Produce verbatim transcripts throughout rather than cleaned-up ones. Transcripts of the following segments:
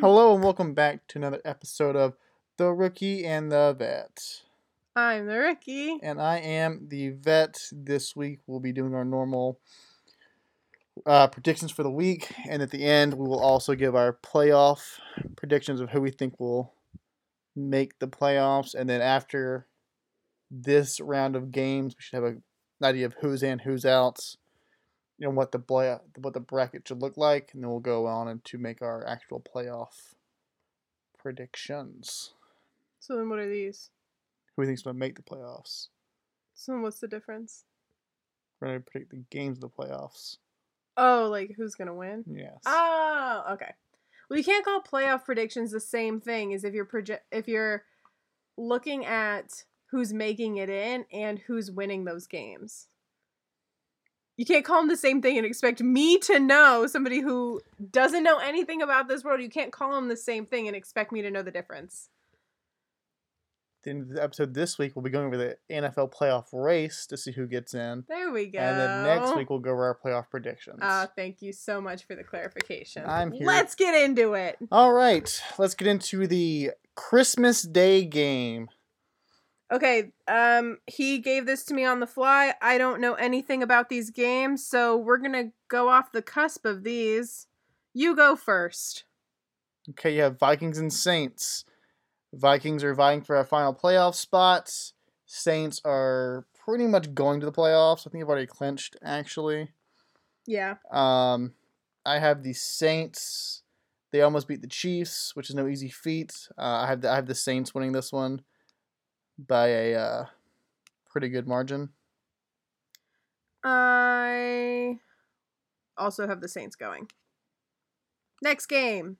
Hello and welcome back to another episode of The Rookie and the Vet. I'm the Rookie. And I am the Vet. This week we'll be doing our normal uh, predictions for the week. And at the end we will also give our playoff predictions of who we think will make the playoffs. And then after this round of games we should have a, an idea of who's in, who's out. You know, what the play, what the bracket should look like, and then we'll go on and to make our actual playoff predictions. So then what are these? Who we think's going to make the playoffs? So then what's the difference? We're going to predict the games of the playoffs. Oh, like who's going to win? Yes. Oh, okay. Well, you can't call playoff predictions the same thing as if you're proje- if you're looking at who's making it in and who's winning those games. You can't call them the same thing and expect me to know, somebody who doesn't know anything about this world. You can't call them the same thing and expect me to know the difference. At the end of the episode this week, we'll be going over the N F L playoff race to see who gets in. There we go. And then next week, we'll go over our playoff predictions. Uh, thank you so much for the clarification. I'm here. Let's get into it. All right. Let's get into the Christmas Day game. Okay, um, he gave this to me on the fly. I don't know anything about these games, so we're going to go off the cusp of these. You go first. Okay, you have Vikings and Saints. Vikings are vying for our final playoff spots. Saints are pretty much going to the playoffs. I think they've already clinched, actually. Yeah. Um, I have the Saints. They almost beat the Chiefs, which is no easy feat. Uh, I have the, I have the Saints winning this one by a uh, pretty good margin. I also have the Saints going. Next game.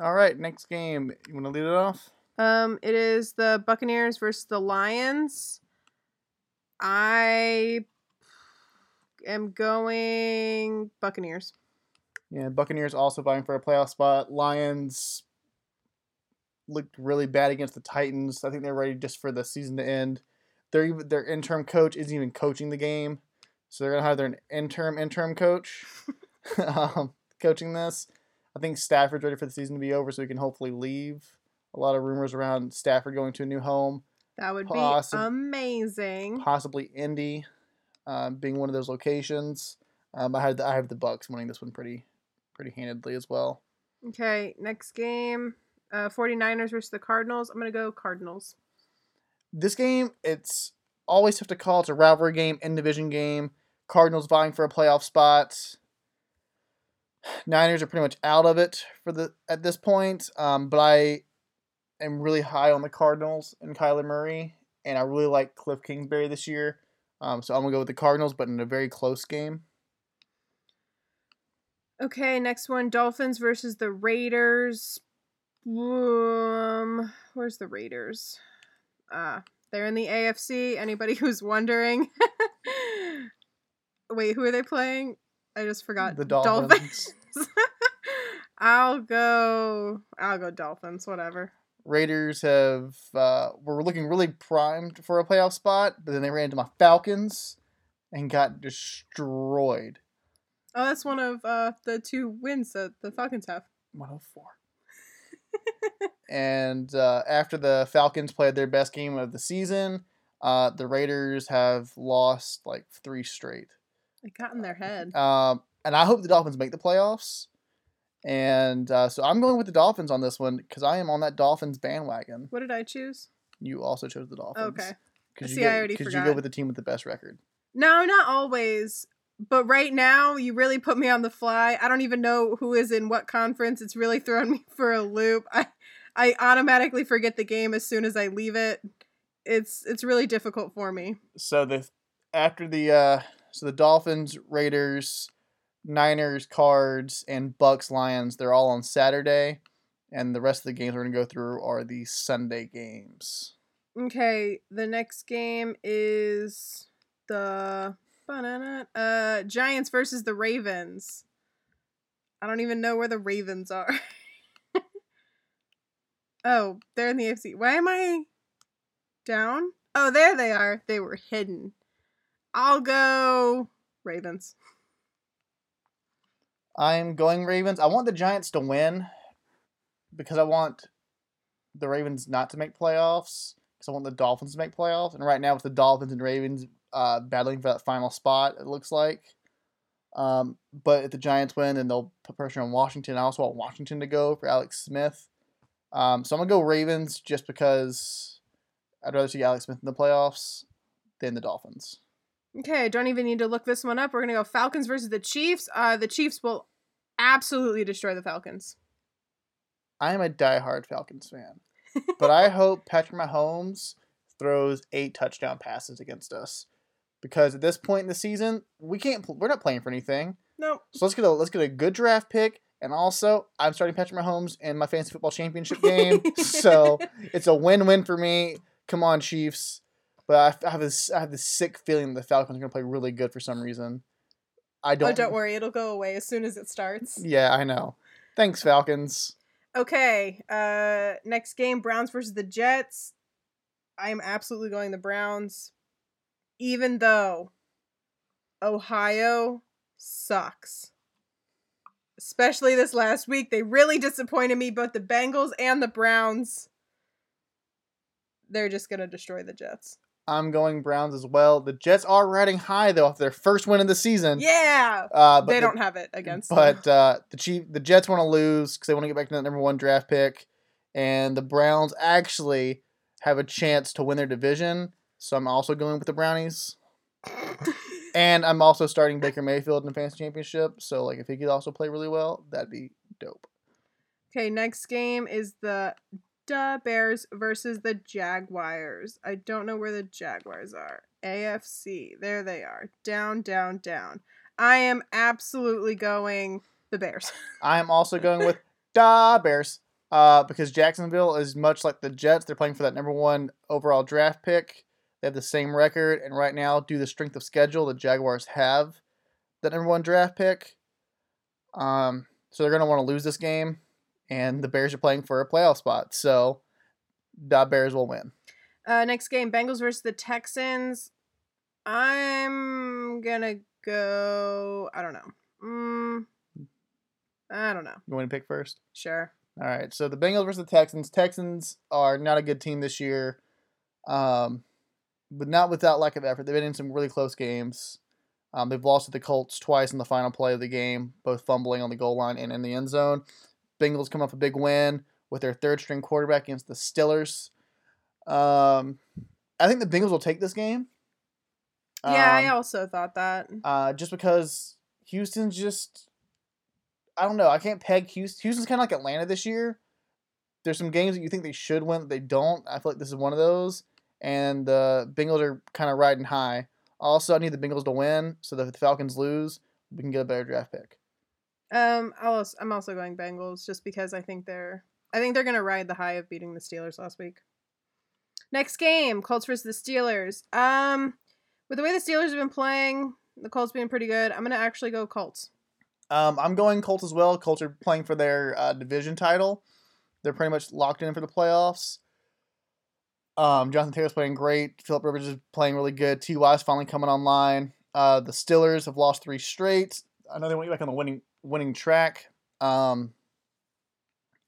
All right, next game. You want to lead it off? Um, it is the Buccaneers versus the Lions. I am going Buccaneers. Yeah, Buccaneers also vying for a playoff spot. Lions looked really bad against the Titans. I think they're ready just for the season to end. Their their interim coach isn't even coaching the game, so they're gonna have their interim interim coach um, coaching this. I think Stafford's ready for the season to be over, so he can hopefully leave. A lot of rumors around Stafford going to a new home. That would Possi- be amazing. Possibly Indy, uh, being one of those locations. Um, I had the, I have the Bucks winning this one pretty pretty handedly as well. Okay, next game. Uh, 49ers versus the Cardinals. I'm going to go Cardinals. This game, it's always tough to call. It's a rivalry game, in-division game. Cardinals vying for a playoff spot. Niners are pretty much out of it for the at this point. Um, but I am really high on the Cardinals and Kyler Murray. And I really like Cliff Kingsbury this year. Um, so I'm going to go with the Cardinals, but in a very close game. Okay, next one. Dolphins versus the Raiders. Um, where's the Raiders? Ah, uh, they're in the A F C. Anybody who's wondering. Wait, who are they playing? I just forgot. The Dolphins. Dolphins. I'll go, I'll go Dolphins, whatever. Raiders have, uh, were looking really primed for a playoff spot, but then they ran into my Falcons and got destroyed. Oh, that's one of uh, the two wins that the Falcons have. one oh four. And uh, after the Falcons played their best game of the season, uh, the Raiders have lost like three straight. It got in their head. Um, and I hope the Dolphins make the playoffs. And uh, so I'm going with the Dolphins on this one because I am on that Dolphins bandwagon. What did I choose? You also chose the Dolphins. Okay. Cause See, you go, I already forgot. Because you go with the team with the best record. No, not always. But right now, you really put me on the fly. I don't even know who is in what conference. It's really thrown me for a loop. I I automatically forget the game as soon as I leave it. It's it's really difficult for me. So the after the uh, so the Dolphins, Raiders, Niners, Cards, and Bucks, Lions, they're all on Saturday, and the rest of the games we're gonna go through are the Sunday games. Okay, the next game is the Uh, Giants versus the Ravens. I don't even know where the Ravens are. Oh, they're in the A F C. Why am I down? Oh, there they are. They were hidden. I'll go Ravens. I'm going Ravens. I want the Giants to win, because I want the Ravens not to make playoffs, because I want the Dolphins to make playoffs. And right now, with the Dolphins and Ravens uh, battling for that final spot, it looks like. Um, but if the Giants win, then they'll put pressure on Washington. I also want Washington to go for Alex Smith. Um, so I'm going to go Ravens just because I'd rather see Alex Smith in the playoffs than the Dolphins. Okay, I don't even need to look this one up. We're going to go Falcons versus the Chiefs. Uh, the Chiefs will absolutely destroy the Falcons. I am a diehard Falcons fan. But I hope Patrick Mahomes throws eight touchdown passes against us. Because at this point in the season, we can't, we're not playing for anything. No. So let's get a let's get a good draft pick. And also, I'm starting Patrick Mahomes in my fantasy football championship game. So it's a win-win for me. Come on, Chiefs. But I have this I have this sick feeling that the Falcons are going to play really good for some reason. I don't. Oh, don't worry, it'll go away as soon as it starts. Yeah, I know. Thanks, Falcons. Okay. Uh, next game: Browns versus the Jets. I am absolutely going the Browns, even though Ohio sucks. Especially this last week, they really disappointed me. Both the Bengals and the Browns. They're just going to destroy the Jets. I'm going Browns as well. The Jets are riding high, though, after their first win of the season. Yeah! Uh, but they don't the, have it against but, them. But uh, the Chief, the Jets want to lose because they want to get back to that number one draft pick. And the Browns actually have a chance to win their division. So I'm also going with the Brownies. And I'm also starting Baker Mayfield in the fantasy championship. So, like, if he could also play really well, that'd be dope. Okay, next game is the... Duh, Bears versus the Jaguars. I don't know where the Jaguars are. A F C. There they are. Down, down, down. I am absolutely going the Bears. I am also going with Duh, Bears. Uh, because Jacksonville is much like the Jets. They're playing for that number one overall draft pick. They have the same record. And right now, due to the strength of schedule, the Jaguars have that number one draft pick. Um, so they're going to want to lose this game. And the Bears are playing for a playoff spot. So, the Bears will win. Uh, next game, Bengals versus the Texans. I'm going to go... I don't know. Mm, I don't know. You want to pick first? Sure. All right. So, the Bengals versus the Texans. Texans are not a good team this year. Um, but not without lack of effort. They've been in some really close games. Um, they've lost to the Colts twice in the final play of the game. Both fumbling on the goal line and in the end zone. Bengals come off a big win with their third-string quarterback against the Steelers. Um, I think the Bengals will take this game. Yeah, um, I also thought that. Uh, just because Houston's just... I don't know. I can't peg Houston. Houston's kind of like Atlanta this year. There's some games that you think they should win that they don't. I feel like this is one of those. And the uh, Bengals are kind of riding high. Also, I need the Bengals to win so that if the Falcons lose, we can get a better draft pick. Um, I'll also, I'm also going Bengals just because I think they're I think they're gonna ride the high of beating the Steelers last week. Next game, Colts versus the Steelers. Um, with the way the Steelers have been playing, the Colts being pretty good, I'm gonna actually go Colts. Um, I'm going Colts as well. Colts are playing for their uh, division title. They're pretty much locked in for the playoffs. Um, Jonathan Taylor's playing great. Phillip Rivers is playing really good. T Y is finally coming online. Uh, the Steelers have lost three straight. I know they went back on the winning. winning track. Um,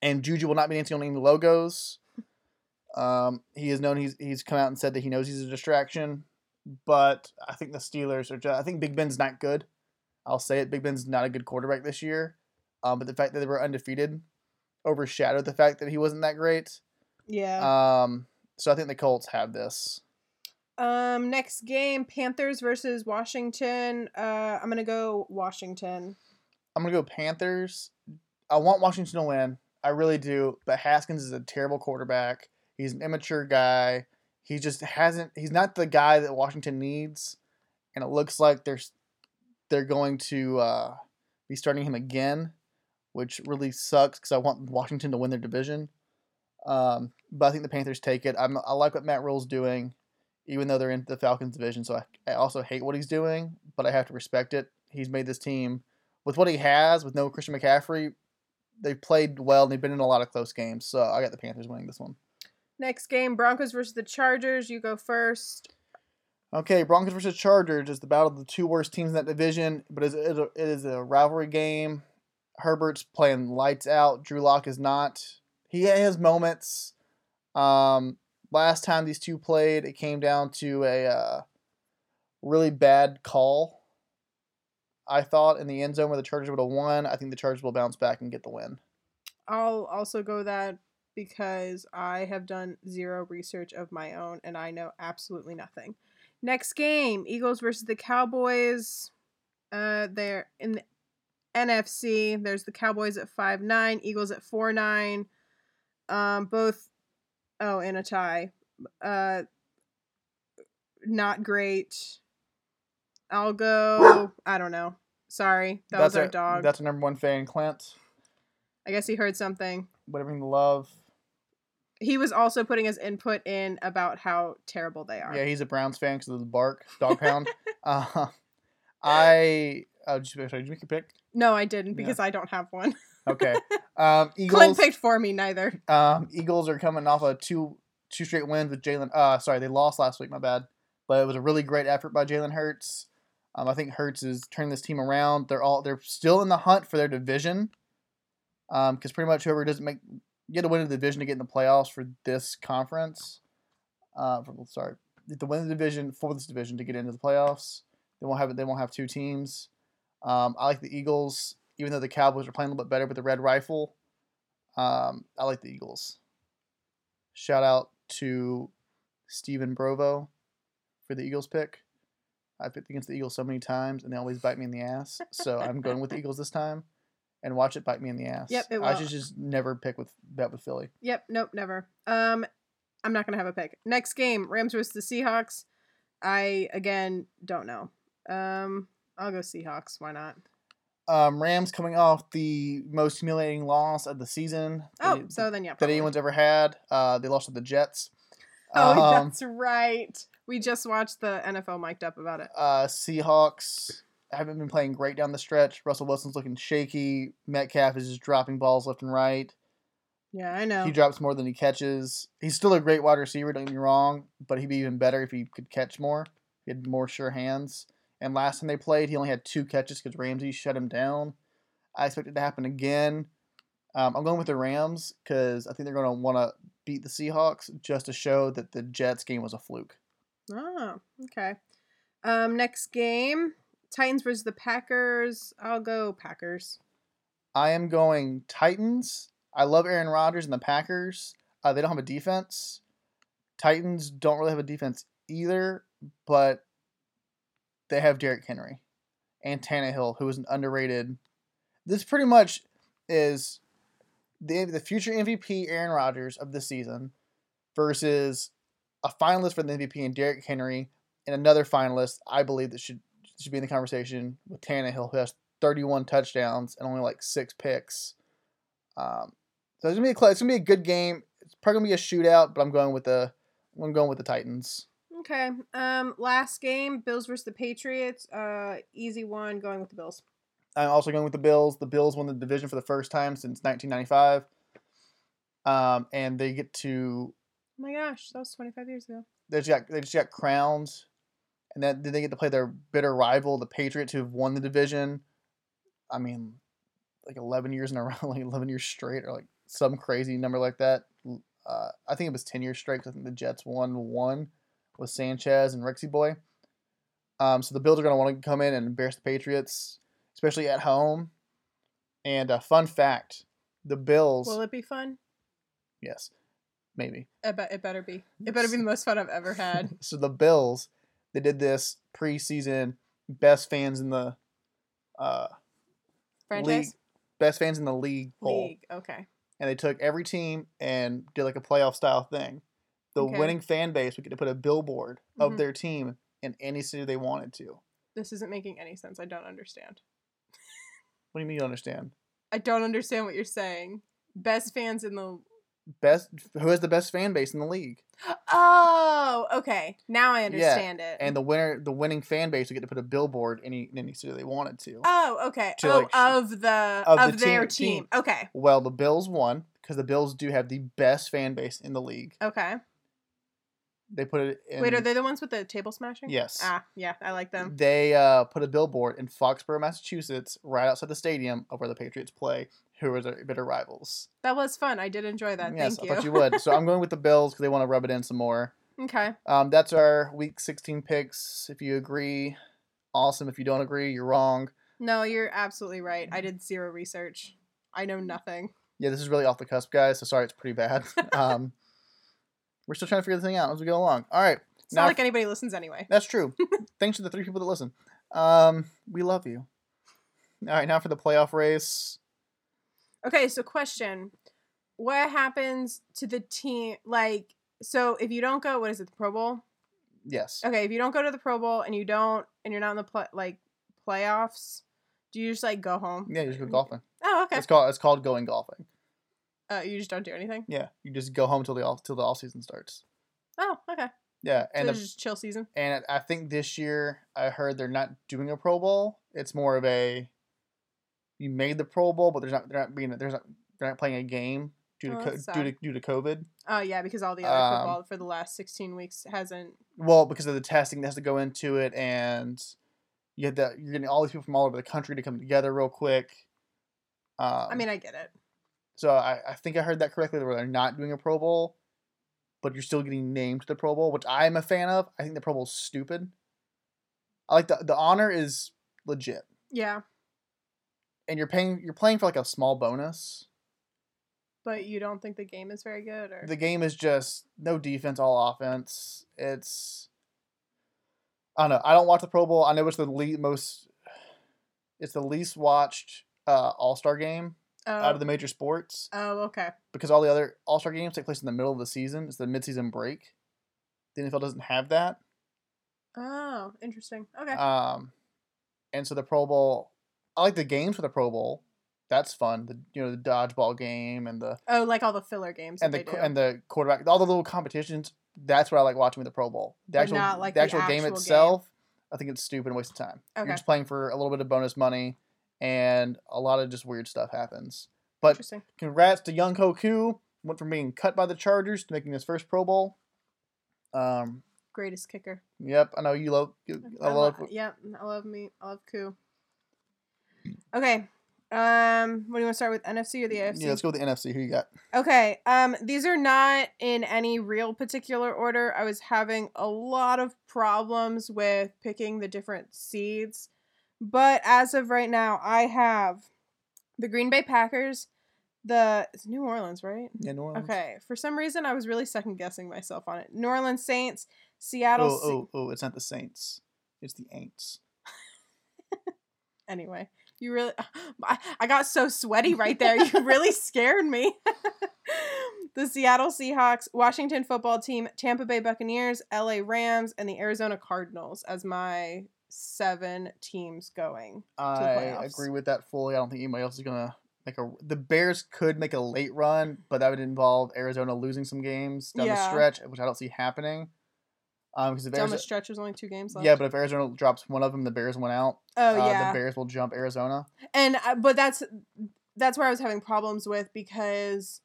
and Juju will not be dancing on any logos. Um, he is known, he's he's come out and said that he knows he's a distraction. But I think the Steelers are just, I think Big Ben's not good. I'll say it. Big Ben's not a good quarterback this year. Um, but the fact that they were undefeated overshadowed the fact that he wasn't that great. Yeah. Um, so I think the Colts have this. Um, next game, Panthers versus Washington. Uh, I'm going to go Washington. I'm going to go Panthers. I want Washington to win. I really do. But Haskins is a terrible quarterback. He's an immature guy. He just hasn't – he's not the guy that Washington needs. And it looks like they're, they're going to uh, be starting him again, which really sucks because I want Washington to win their division. Um, but I think the Panthers take it. I'm, I like what Matt Rule's doing, even though they're in the Falcons division. So I, I also hate what he's doing, but I have to respect it. He's made this team – with what he has, with no Christian McCaffrey, they've played well, and they've been in a lot of close games. So I got the Panthers winning this one. Next game, Broncos versus the Chargers. You go first. Okay, Broncos versus Chargers is the battle of the two worst teams in that division, but it is a, it is a rivalry game. Herbert's playing lights out. Drew Lock is not. he had his moments. Um, last time these two played, it came down to a uh, really bad call, I thought, in the end zone where the Chargers would have won. I think the Chargers will bounce back and get the win. I'll also go that because I have done zero research of my own, and I know absolutely nothing. Next game, Eagles versus the Cowboys. Uh, they're in the N F C. There's the Cowboys at five nine, Eagles at four nine. Um, both, oh, and a tie. Uh, not great. I'll go, I don't know. Sorry, that that's was our a, dog. That's a number one fan, Clint. I guess he heard something. Whatever you love. He was also putting his input in about how terrible they are. Yeah, he's a Browns fan because of the bark, dog pound. uh, I, uh, did you make a pick? No, I didn't because yeah. I don't have one. Okay. Um, Eagles, Clint picked for me, neither. Um, Eagles are coming off of two two straight wins with Jalen. Uh, sorry, they lost last week, my bad. But it was a really great effort by Jalen Hurts. Um, I think Hurts is turning this team around. They're all they're still in the hunt for their division. Um, because pretty much whoever doesn't make get a win in the division to get in the playoffs for this conference. Uh, for, sorry, the win the division for this division to get into the playoffs. They won't have they won't have two teams. Um, I like the Eagles, even though the Cowboys are playing a little bit better with the red rifle. Um, I like the Eagles. Shout out to Steven Brovo for the Eagles pick. I've picked against the Eagles so many times, and they always bite me in the ass. So I'm going with the Eagles this time. And watch it bite me in the ass. Yep, it will. I should just never pick with bet with Philly. Yep, nope, never. Um, I'm not gonna have a pick. Next game, Rams versus the Seahawks. I again don't know. Um, I'll go Seahawks. Why not? Um, Rams coming off the most humiliating loss of the season. Oh, they, so then yeah, probably. That anyone's ever had. Uh, they lost to the Jets. Oh, um, that's right. We just watched the N F L mic'd up about it. Uh, Seahawks. I haven't been playing great down the stretch. Russell Wilson's looking shaky. Metcalf is just dropping balls left and right. Yeah, I know. He drops more than he catches. He's still a great wide receiver, don't get me wrong, but he'd be even better if he could catch more. He had more sure hands. And last time they played, he only had two catches because Ramsey shut him down. I expect it to happen again. Um, I'm going with the Rams because I think they're going to want to beat the Seahawks just to show that the Jets game was a fluke. Oh, okay. Um, next game. Titans versus the Packers. I'll go Packers. I am going Titans. I love Aaron Rodgers and the Packers. Uh, they don't have a defense. Titans don't really have a defense either, but they have Derrick Henry and Tannehill, who is an underrated. This pretty much is the, the future M V P Aaron Rodgers of this season versus a finalist for the M V P in Derrick Henry and another finalist I believe that should should be in the conversation with Tannehill, who has thirty-one touchdowns and only like six picks. Um, so it's gonna be a it's gonna be a good game. It's probably gonna be a shootout, but I'm going with the I'm going with the Titans. Okay. Um, last game, Bills versus the Patriots. Uh, easy one. Going with the Bills. I'm also going with the Bills. The Bills won the division for the first time since nineteen ninety-five. Um, and they get to. Oh my gosh, that was twenty-five years ago. They just got they just got crowned. And then they get to play their bitter rival, the Patriots, who have won the division. I mean, like eleven years in a row, like eleven years straight, or like some crazy number like that. Uh, I think it was ten years straight because I think the Jets won one with Sanchez and Rixie Boy. Um, so the Bills are going to want to come in and embarrass the Patriots, especially at home. And a fun fact, the Bills. Will it be fun? Yes, maybe. I bet it better be. It better be the most fun I've ever had. So the Bills. They did this preseason, best fans in the uh, franchise, league, best fans in the league poll. League, okay. And they took every team and did like a playoff style thing. The okay. winning fan base would get to put a billboard mm-hmm. of their team in any city they wanted to. This isn't making any sense. I don't understand. What do you mean you don't understand? I don't understand what you're saying. Best fans in the Best who has the best fan base in the league? Oh, okay. Now I understand yeah. it. And the winner, the winning fan base, would get to put a billboard any any city they wanted to. Oh, okay. To oh, like, of the of, of the their team, team. Okay. Well, the Bills won because the Bills do have the best fan base in the league. Okay. They put it in... Wait, are they the ones with the table smashing? Yes. Ah, yeah, I like them. They uh, put a billboard in Foxborough, Massachusetts, right outside the stadium of where the Patriots play, who are their bitter rivals. That was fun. I did enjoy that. Yes, Thank you. I thought you would. So I'm going with the Bills because they want to rub it in some more. Okay. Um, that's our Week sixteen picks. If you agree, awesome. If you don't agree, you're wrong. No, you're absolutely right. I did zero research. I know nothing. Yeah, this is really off the cusp, guys, so sorry it's pretty bad. Um, we're still trying to figure the thing out as we go along. All right. It's now, not like anybody listens anyway. That's true. Thanks to the three people that listen. Um, we love you. All right, now for the playoff race. Okay, so question. What happens to the team? Like, so if you don't go, what is it, the Pro Bowl? Yes. Okay, if you don't go to the Pro Bowl and you don't, and you're not in the, pl- like, playoffs, do you just, like, go home? Yeah, you just go golfing. Oh, okay. It's called it's called going golfing. Uh, you just don't do anything? Yeah, you just go home till the off till the off season starts. Oh, okay. Yeah, and so it's just chill season. And I think this year I heard they're not doing a Pro Bowl. It's more of a you made the Pro Bowl, but there's not they're not being there's not they're not playing a game due to oh, co- due to due to COVID. Oh yeah, because all the other um, football for the last sixteen weeks hasn't. Well, because of the testing that has to go into it, and you had that you're getting all these people from all over the country to come together real quick. Um, I mean, I get it. So I, I think I heard that correctly, where they're not doing a Pro Bowl, but you're still getting named to the Pro Bowl, which I'm a fan of. I think the Pro Bowl's stupid. I like the the honor is legit. Yeah. And you're paying you're playing for like a small bonus. But you don't think the game is very good, or the game is just no defense, all offense. It's I don't know. I don't watch the Pro Bowl. I know it's the le- most. It's the least watched. Uh, All-Star game oh. out of the major sports. Oh, okay. Because all the other All-Star games take place in the middle of the season. It's the midseason break. The N F L doesn't have that. Oh, interesting. Okay. Um, and so the Pro Bowl, I like the games for the Pro Bowl. That's fun. The you know the dodgeball game and the oh like all the filler games and that the they do. And the quarterback all the little competitions. That's what I like watching with the Pro Bowl. The actual not like the, the actual, actual game actual itself. Game. I think it's stupid and waste of time. Okay. You're just playing for a little bit of bonus money. And a lot of just weird stuff happens. But congrats to young Koo. Went from being cut by the Chargers to making his first Pro Bowl. Um, Greatest kicker. Yep, I know you love. You, I, I love. Lo- yep, I love me. I love Koo. Okay, um, what do you want to start with? N F C or the A F C? Yeah, let's go with the N F C. Who you got? Okay, um, these are not in any real particular order. I was having a lot of problems with picking the different seeds. But as of right now, I have the Green Bay Packers, the it's New Orleans, right? Yeah, New Orleans. Okay. For some reason, I was really second-guessing myself on it. New Orleans Saints, Seattle... Oh, oh, oh, it's not the Saints. It's the Aints. Anyway, you really... I got so sweaty right there. You really scared me. The Seattle Seahawks, Washington Football Team, Tampa Bay Buccaneers, L A Rams, and the Arizona Cardinals as my... seven teams going to the playoffs. I agree with that fully. I don't think anybody else is going to make a... The Bears could make a late run, but that would involve Arizona losing some games down yeah. the stretch, which I don't see happening. Um, because if Down Arizo- the stretch, there's only two games left. Yeah, but if Arizona drops one of them, the Bears went out. Oh, uh, yeah. The Bears will jump Arizona. And uh, But that's that's where I was having problems with because...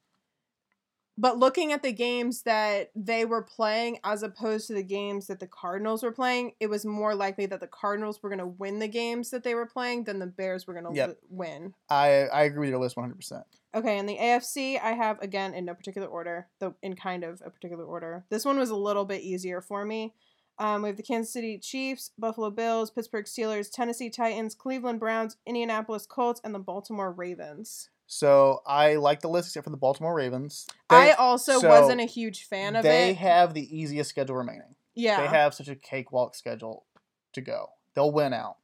But looking at the games that they were playing as opposed to the games that the Cardinals were playing, it was more likely that the Cardinals were going to win the games that they were playing than the Bears were going to yep. l- win. I, I agree with your list one hundred percent. Okay, and the A F C I have, again, in no particular order, though in kind of a particular order. This one was a little bit easier for me. Um, we have the Kansas City Chiefs, Buffalo Bills, Pittsburgh Steelers, Tennessee Titans, Cleveland Browns, Indianapolis Colts, and the Baltimore Ravens. So I like the list except for the Baltimore Ravens. They, I also so wasn't a huge fan of they it. They have the easiest schedule remaining. Yeah. They have such a cakewalk schedule to go. They'll win out.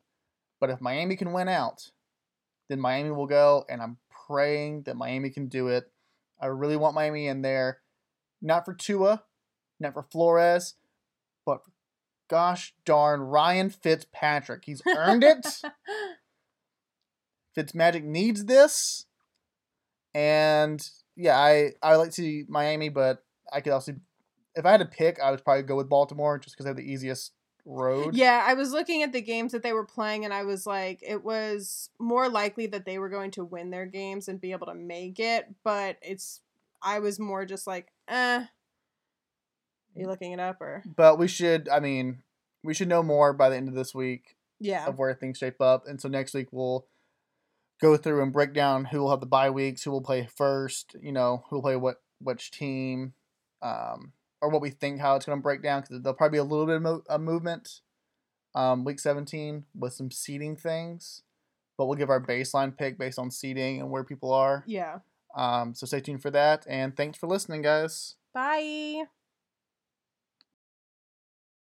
But if Miami can win out, then Miami will go, and I'm praying that Miami can do it. I really want Miami in there. Not for Tua, not for Flores, but for gosh darn Ryan Fitzpatrick. He's earned it. Fitzmagic needs this. And, yeah, I, I would like to see Miami, but I could also... If I had to pick, I would probably go with Baltimore just because they have the easiest road. Yeah, I was looking at the games that they were playing, and I was like, it was more likely that they were going to win their games and be able to make it, but it's... I was more just like, eh. Are you looking it up or? But we should, I mean, we should know more by the end of this week. Yeah. Of where things shape up. And so next week we'll go through and break down who will have the bye weeks, who will play first, you know, who will play what which team, um, or what we think how it's going to break down. Because there'll probably be a little bit of mo- a movement um, week seventeen with some seeding things. But we'll give our baseline pick based on seeding and where people are. Yeah. Um, so stay tuned for that. And thanks for listening, guys. Bye.